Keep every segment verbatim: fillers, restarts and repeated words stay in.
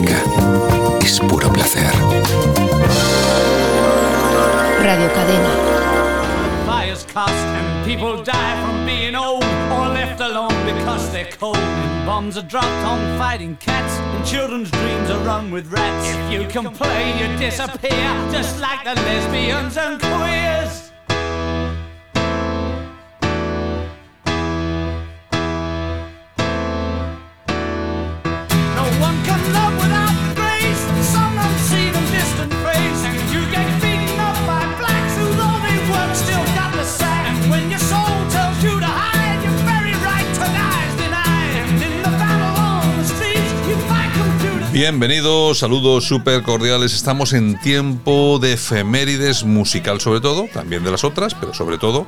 música es puro placer. Radio Cadena. Fires cost and people die from being old or left alone because they're cold. Bombs are dropped on fighting cats and children's dreams are run with rats. If you complain, you disappear just like the lesbians and queers. Bienvenidos, saludos súper cordiales. Estamos en tiempo de efemérides musical, sobre todo, también de las otras, pero sobre todo,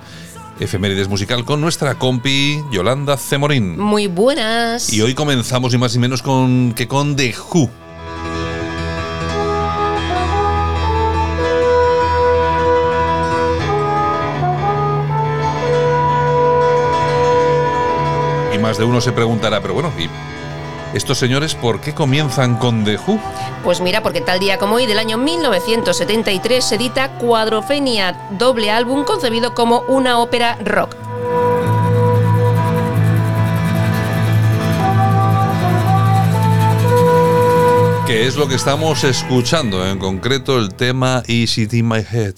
efemérides musical con nuestra compi Yolanda C. Morín. Muy buenas. Y hoy comenzamos ni más ni menos con que con The Who. Y más de uno se preguntará, pero bueno, y... ¿estos señores por qué comienzan con The Who? Pues mira, porque tal día como hoy del año mil novecientos setenta y tres se edita Quadrophenia, doble álbum concebido como una ópera rock. Que es lo que estamos escuchando, en concreto el tema Is It In My Head.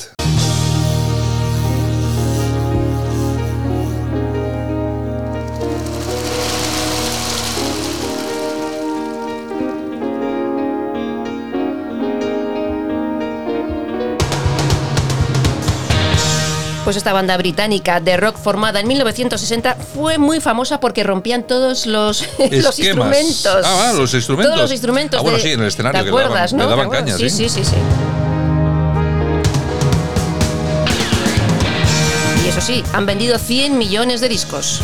Pues esta banda británica de rock formada en mil novecientos sesenta fue muy famosa porque rompían todos los, los instrumentos. Ah, ah, los instrumentos. Todos los instrumentos. Ah, bueno, de, sí, en el escenario. ¿Te acuerdas, que le daban, ¿no? Le daban caña, sí, sí, sí, sí, sí. Y eso sí, han vendido cien millones de discos.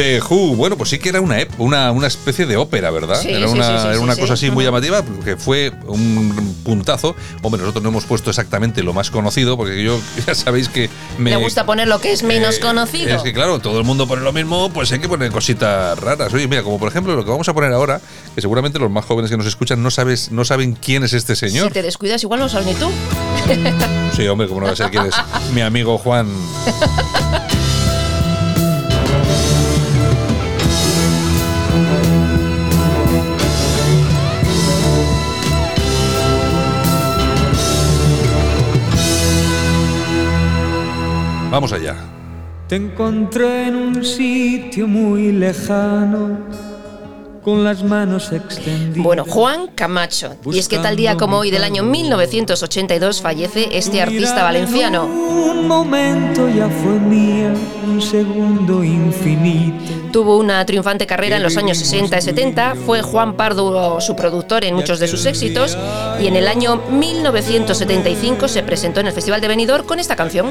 The Who, bueno, pues sí que era una, una, una especie de ópera, ¿verdad? Sí, era una, sí, sí, sí, era una sí, cosa sí. así muy llamativa, que fue un puntazo. Hombre, nosotros no hemos puesto exactamente lo más conocido, porque yo, ya sabéis que... Me, me gusta poner lo que es menos eh, conocido. Es que claro, todo el mundo pone lo mismo, pues hay que poner cositas raras. Oye, mira, como por ejemplo lo que vamos a poner ahora, que seguramente los más jóvenes que nos escuchan no, sabes, no saben quién es este señor. Si te descuidas, igual no sabes ni tú. Sí, hombre, como no vas a saber quién es. Mi amigo Juan... Vamos allá. Te encontré en un sitio muy lejano, con las manos extendidas. Bueno, Juan Camacho. Y es que tal día como hoy del año mil novecientos ochenta y dos fallece este artista valenciano. Un momento ya fue mía, un segundo infinito. Tuvo una triunfante carrera en los años sesenta y setenta, fue Juan Pardo su productor en muchos de sus éxitos y en el año mil novecientos setenta y cinco se presentó en el Festival de Benidorm con esta canción.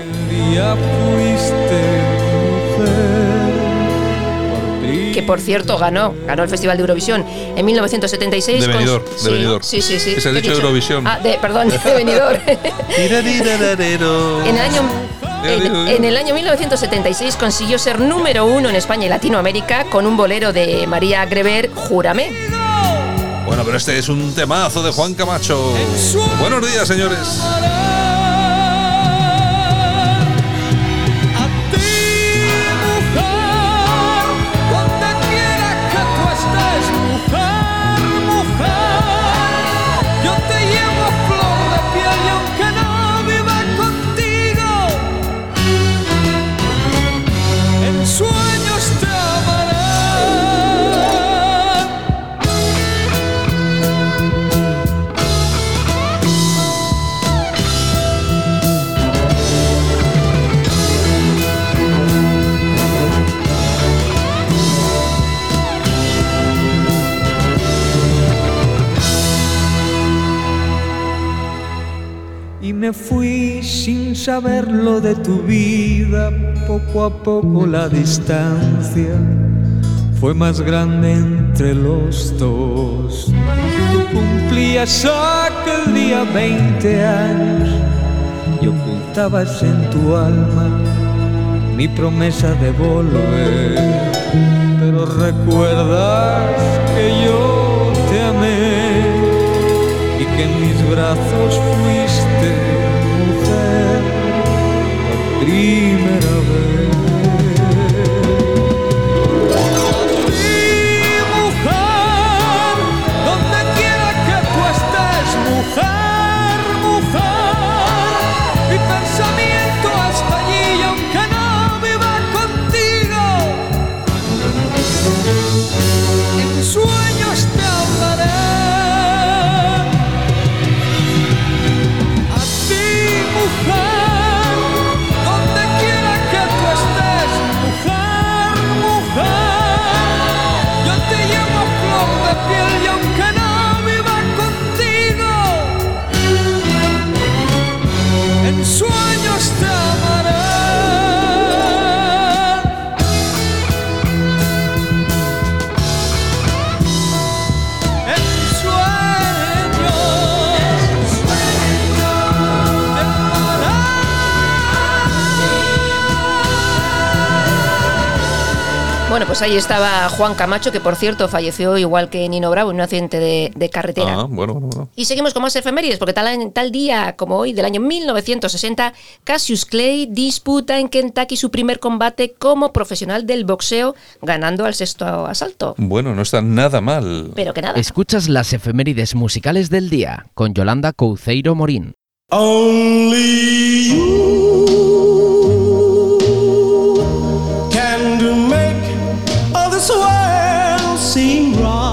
Que por cierto ganó, ganó el Festival de Eurovisión en mil novecientos setenta y seis. De Benidorm, con... de Benidorm. Sí, sí, sí. sí. Se ha dicho Eurovisión. Ah, de, perdón, de Benidorm. en el año... En, en el año mil novecientos setenta y seis consiguió ser número uno en España y Latinoamérica con un bolero de María Greber, Júrame. Bueno, pero este es un temazo de Juan Camacho. Buenos días, señores. Me fui sin saberlo de tu vida, poco a poco la distancia fue más grande entre los dos. Tú cumplías aquel día veinte años y ocultabas en tu alma mi promesa de volver, pero recuerdas que yo te amé y que en mis brazos fuiste primera vez. Sí, mujer, donde quiera que tú estés, mujer, mujer, mi pensamiento hasta allí, y aunque no viva contigo, en sueños te hablaré. A ti, mujer, y aunque no viva contigo, en sueños te amaré. En sueños, en sueños te amaré. Bueno, pues ahí estaba Juan Camacho, que por cierto falleció igual que Nino Bravo en un accidente de, de carretera. Ah, bueno, bueno. Y seguimos con más efemérides, porque tal, tal día como hoy, del año mil novecientos sesenta, Cassius Clay disputa en Kentucky su primer combate como profesional del boxeo, ganando al sexto asalto. Bueno, no está nada mal. Pero que nada. Escuchas las efemérides musicales del día con Yolanda Couceiro Morín. Only you can do make all this world seem wrong.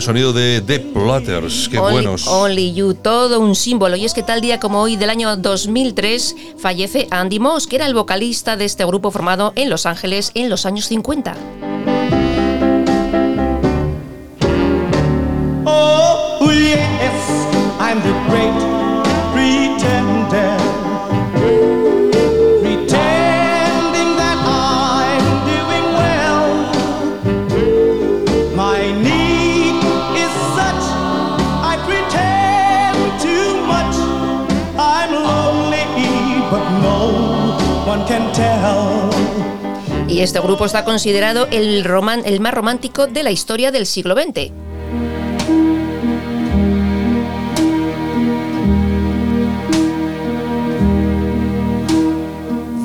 el sonido de The Platters. Qué only, buenos. Only You, todo un símbolo. Y es que tal día como hoy del año dos mil tres fallece Andy Moss, que era el vocalista de este grupo formado en Los Ángeles en los años cincuenta. Oh, yes, I'm the great pretender. Y este grupo está considerado el, roman- el más romántico de la historia del siglo veinte.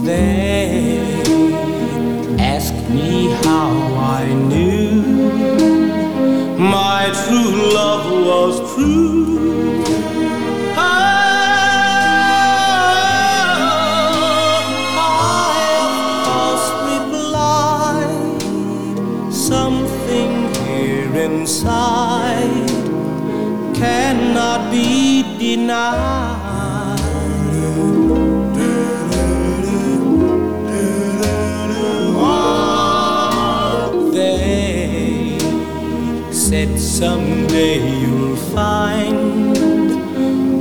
They ask me how I knew my true love was true. Inside cannot be denied. They said someday you'll find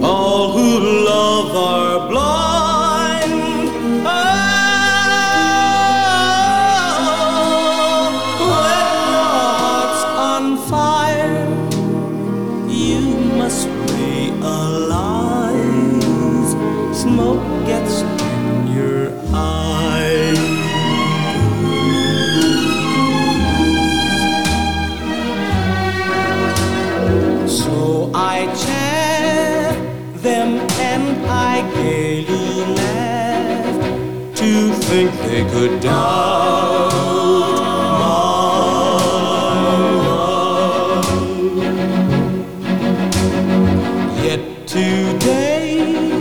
all who love are blind. Think they could doubt my love. Yet today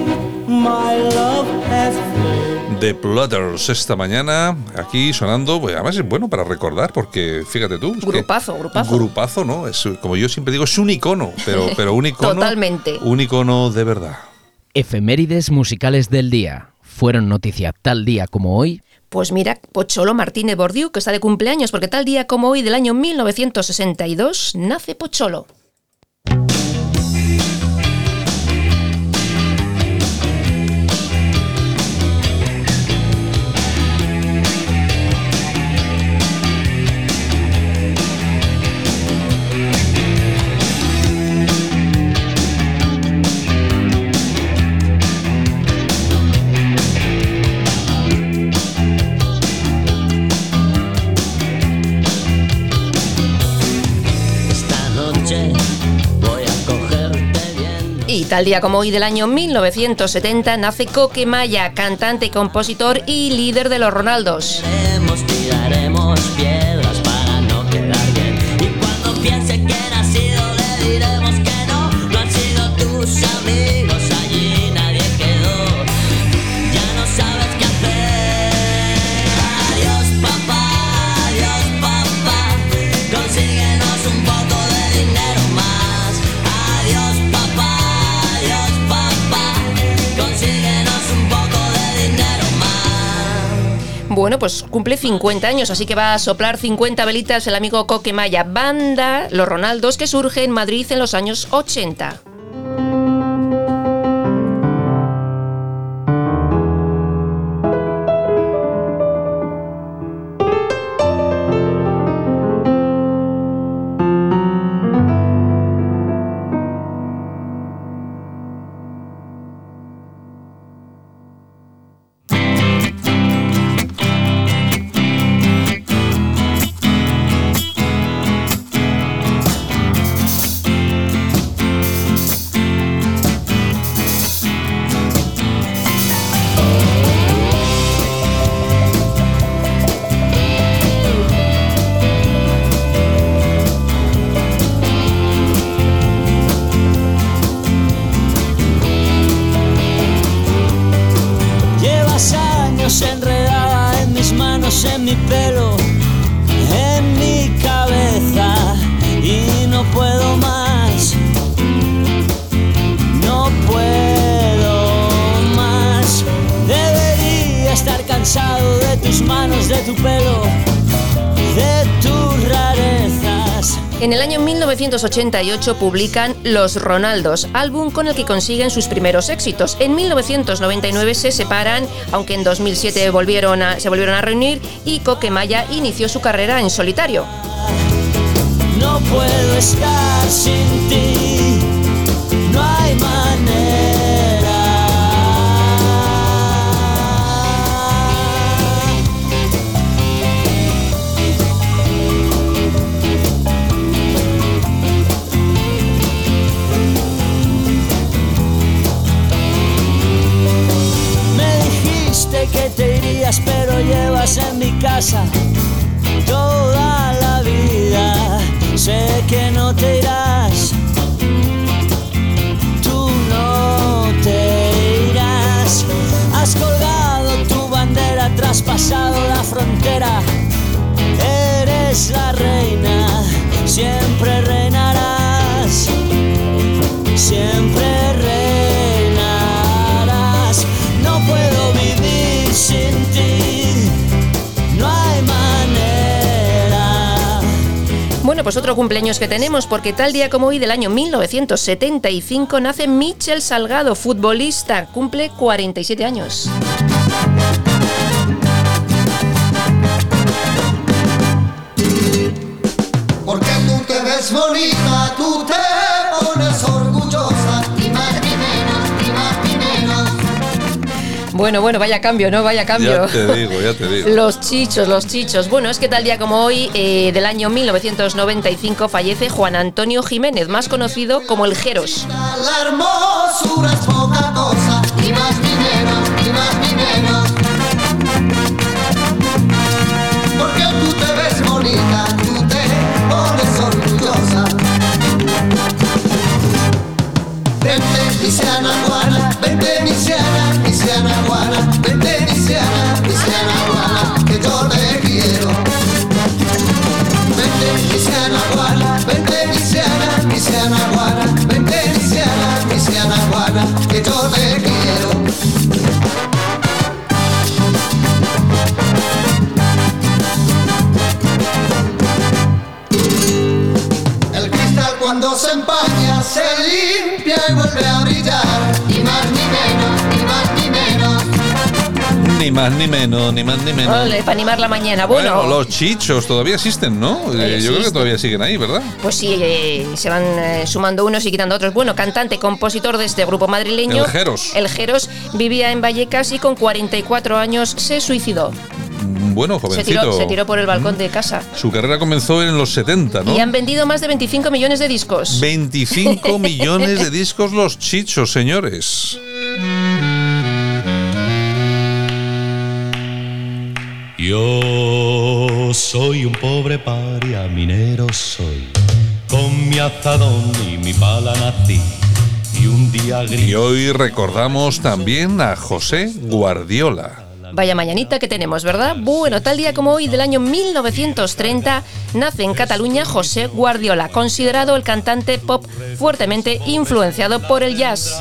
my love has been. The Platters esta mañana aquí sonando, pues además es bueno para recordar porque fíjate tú, grupazo, grupazo. Grupazo, ¿no? Es como yo siempre digo, es un icono, pero pero un icono totalmente. Un icono de verdad. Efemérides musicales del día. ¿Fueron noticia tal día como hoy? Pues mira, Pocholo Martínez Bordiú, que está de cumpleaños, porque tal día como hoy del año mil novecientos sesenta y dos nace Pocholo. Y tal día como hoy del año mil novecientos setenta nace Coque Maya, cantante, compositor y líder de Los Ronaldos. Queremos, tiraremos piedras para no quedar bien. Y cuando piense que ha sido, le diremos que no, no han sido tus amigos, allí nadie quedó. Ya no sabes qué hacer. Adiós papá, adiós papá, consíguenos un poco de dinero más. Adiós papá. Bueno, pues cumple cincuenta años, así que va a soplar cincuenta velitas el amigo Coque Maya. Banda Los Ronaldos, que surge en Madrid en los años ochenta. Puedo mil novecientos ochenta y ocho publican Los Ronaldos, álbum con el que consiguen sus primeros éxitos. En mil novecientos noventa y nueve se separan, aunque en dos mil siete volvieron a, se volvieron a reunir, y Coque Maya inició su carrera en solitario. No puedo estar sin ti, no hay manera. Me dijiste que te irías, pero llevas en mi casa toda la vida. Sé que no te irás, tú no te irás. Has colgado tu bandera, traspasado la frontera. Eres la reina, siempre reinarás, siempre reinarás. No puedo vivir sin ti, no hay manera. Bueno, pues otro cumpleaños que tenemos, porque tal día como hoy del año mil novecientos setenta y cinco nace Michel Salgado, futbolista, cumple cuarenta y siete años. Porque tú te ves bonita, tú te pones orgullosa, ni más ni menos, ni más ni menos. Bueno, bueno, vaya cambio, ¿no? Vaya cambio. Ya te digo, ya te digo. Los Chichos, los Chichos. Bueno, es que tal día como hoy, eh, del año mil novecientos noventa y cinco, fallece Juan Antonio Jiménez, más conocido como el Jeros. La hermosura es poca cosa, ni más ni menos, ni más ni menos. Porque tú te ves bonita, tú te pones orgullosa. Vente, Misiana Juana, vente, Misiana, Misiana Juana, vente, Misiana, Misiana Juana, que yo te quiero. Vente, Misiana Juana, vente, Misiana, Misiana Juana, vente, Misiana, Misiana Juana, que yo te quiero. Cuando se empaña, se limpia y vuelve a brillar. Ni más ni menos, ni más ni menos. Ni más ni menos, ni más ni menos. Ole, para animar la mañana. Bueno, bueno, los Chichos todavía existen, ¿no? Eh, yo creo que todavía siguen ahí, ¿verdad? Pues sí, eh, se van eh, sumando unos y quitando otros. Bueno, cantante, compositor de este grupo madrileño. El Jeros. El Jeros vivía en Vallecas y con cuarenta y cuatro años se suicidó. Bueno, jovencito. Se tiró, se tiró por el balcón de casa. Su carrera comenzó en los setenta, ¿no? Y han vendido más de veinticinco millones de discos. veinticinco millones de discos los Chichos, señores. Yo soy un pobre paria, minero soy. Con mi azadón y mi pala nací. Y un día gris. Y hoy recordamos también a José Guardiola. Vaya mañanita que tenemos, ¿verdad? Bueno, tal día como hoy del año mil novecientos treinta nace en Cataluña José Guardiola, considerado el cantante pop fuertemente influenciado por el jazz.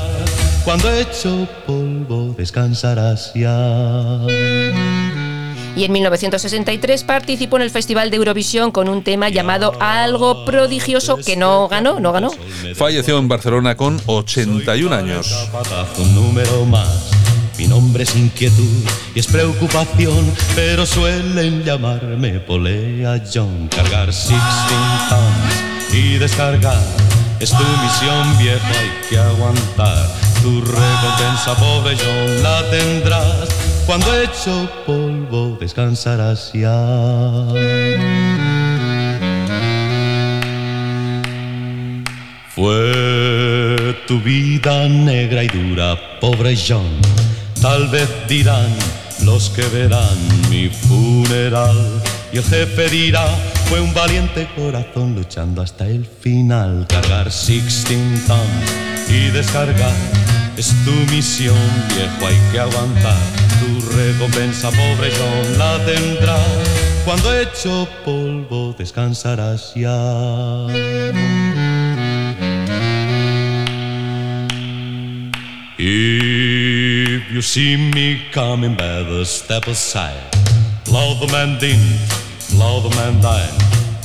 Cuando hecho polvo descansarás ya. Y en mil novecientos sesenta y tres participó en el Festival de Eurovisión con un tema llamado Algo Prodigioso, que no ganó, no ganó. Falleció en Barcelona con ochenta y un años. Un número más. Mi nombre es inquietud y es preocupación, pero suelen llamarme Polea John. Cargar sixteen tons y descargar es tu misión vieja, hay que aguantar. Tu recompensa, pobre John, la tendrás. Cuando hecho polvo descansarás ya. Fue tu vida negra y dura, pobre John. Tal vez dirán los que verán mi funeral. Y el jefe dirá, fue un valiente corazón luchando hasta el final. Cargar dieciséis tons y descargar es tu misión, viejo, hay que aguantar. Tu recompensa, pobre John, la tendrás. Cuando hecho polvo descansarás ya. If you see me coming by the step aside, blow the man in, blow the man down,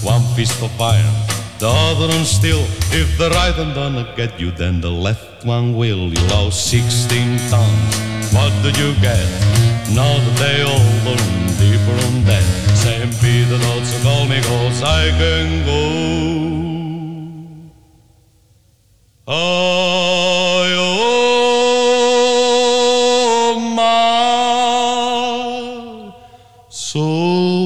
one fist of iron, The other one's still. If the right one don't get you, then the left one will. You lost sixteen tons. What did you get? Now that they all learn deeper on that. Saint Peter notes and all me goes, I can go. I owe my soul.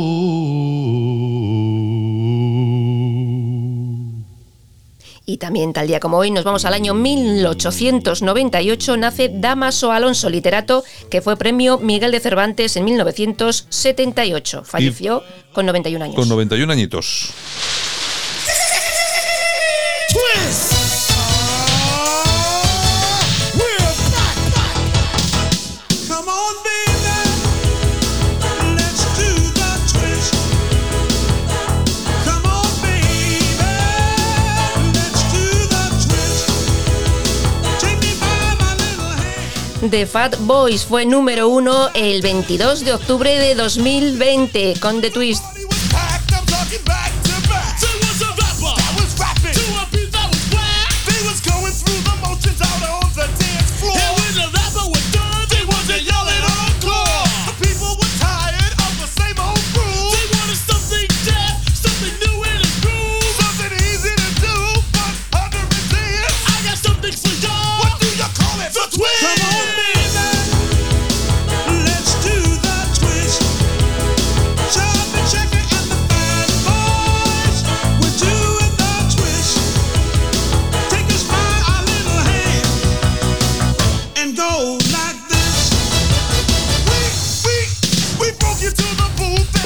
Y también tal día como hoy nos vamos al año mil ochocientos noventa y ocho, nace Dámaso Alonso, literato que fue premio Miguel de Cervantes en mil novecientos setenta y ocho. Falleció y con noventa y un años. Con noventa y un añitos. The Fat Boys fue número uno el veintidós de octubre de dos mil veinte con The Twist.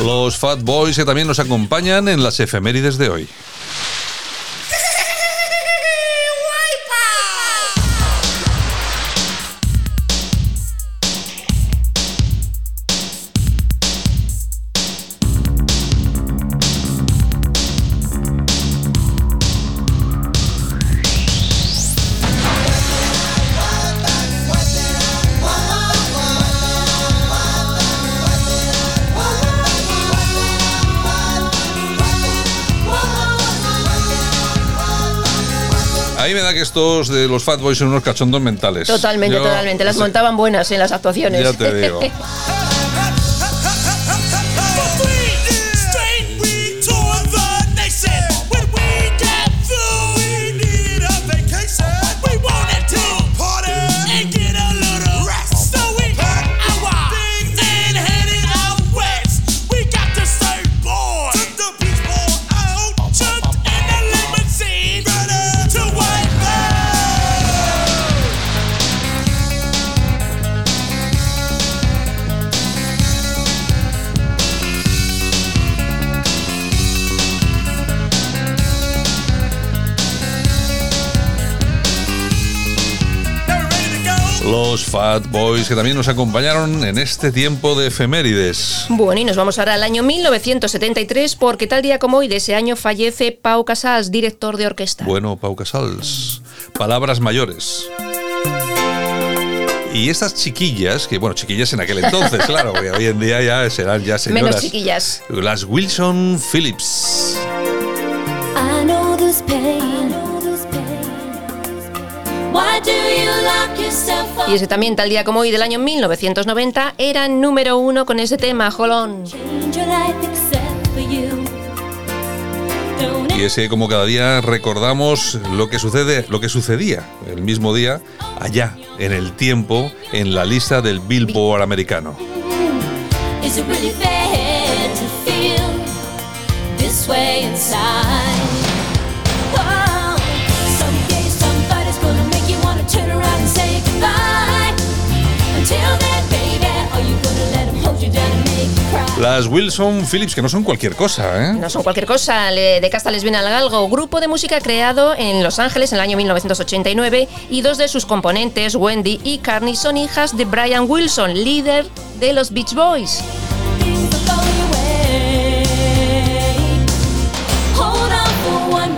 Los Fat Boys que también nos acompañan en las efemérides de hoy. Que estos de los Fat Boys son unos cachondos mentales. Totalmente, Yo, totalmente. Las sí. montaban buenas en las actuaciones. Ya te digo. Los Fat Boys que también nos acompañaron en este tiempo de efemérides. Bueno, y nos vamos ahora al año mil novecientos setenta y tres, porque tal día como hoy de ese año fallece Pau Casals, director de orquesta. Bueno, Pau Casals, palabras mayores. Y estas chiquillas, que bueno, chiquillas en aquel entonces, claro, porque hoy en día ya serán ya señoras. Menos chiquillas. Las Wilson Phillips. I know this pain. Y ese también, tal día como hoy del año mil novecientos noventa, era número uno con ese tema, Jolón. Y ese, como cada día, recordamos lo que sucede, lo que sucedía el mismo día, allá, en el tiempo, en la lista del Billboard americano. Las Wilson Phillips, que no son cualquier cosa, ¿eh? No son cualquier cosa, le, de casta les viene al galgo. Grupo de música creado en Los Ángeles en el año mil novecientos ochenta y nueve, y dos de sus componentes, Wendy y Carney, son hijas de Brian Wilson, líder de los Beach Boys. More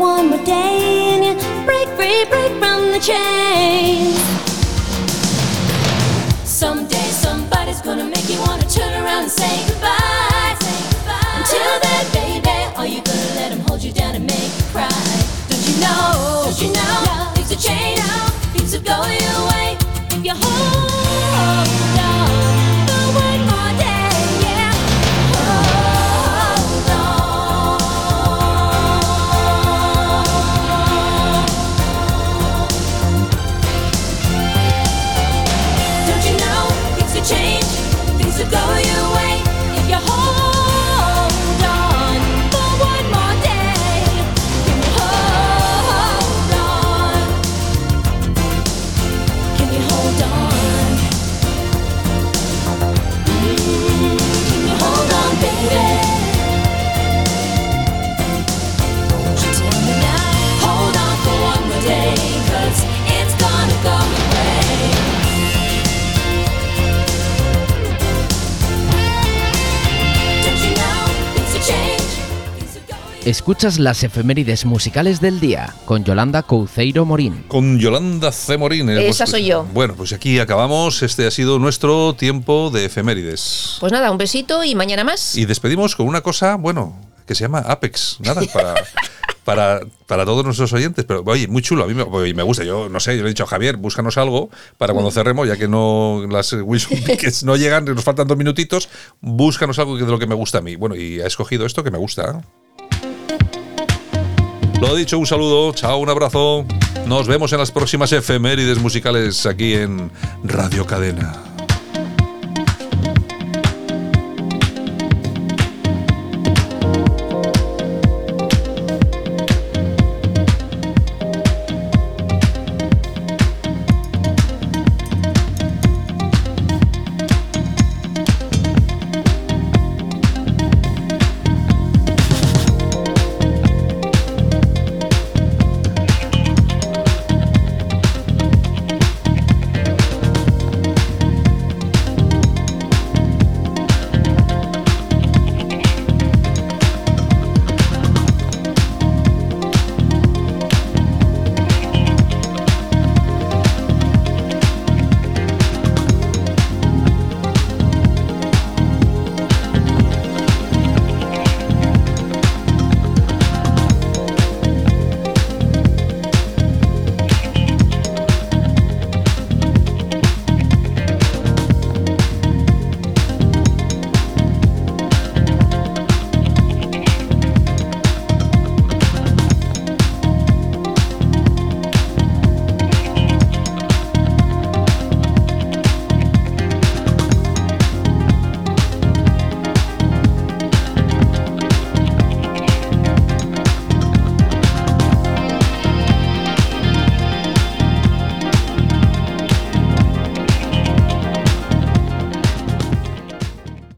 one more day and you break free, break from the chain. Someday somebody's gonna make you wanna turn around and say goodbye, say goodbye. Until then, baby, are you gonna let him hold you down and make you cry? Don't you know, don't you know, no. Things are changing, things are going your way. If you hold on for one more day, yeah, hold on. Don't you know, things will change, things will go your way. If you hold on for one more day, can you hold on? Can you hold on? Mm, can you hold on, baby? Won't you tell me now? Hold on for one more day, 'cause it's gonna go your way. Escuchas las efemérides musicales del día con Yolanda Couceiro Morín. Con Yolanda C. Morín. Eh, Esa pues, soy yo. Bueno, pues aquí acabamos. Este ha sido nuestro tiempo de efemérides. Pues nada, un besito y mañana más. Y despedimos con una cosa, bueno, que se llama Apex. Nada, para... Para, para todos nuestros oyentes, pero oye, muy chulo, a mí me, me gusta, yo no sé, yo le he dicho a Javier, búscanos algo para cuando cerremos, ya que no las Wilson Pickets no llegan, nos faltan dos minutitos, búscanos algo de lo que me gusta a mí. Bueno, y ha escogido esto que me gusta. Lo dicho, un saludo, chao, un abrazo, nos vemos en las próximas efemérides musicales aquí en Radio Cadena.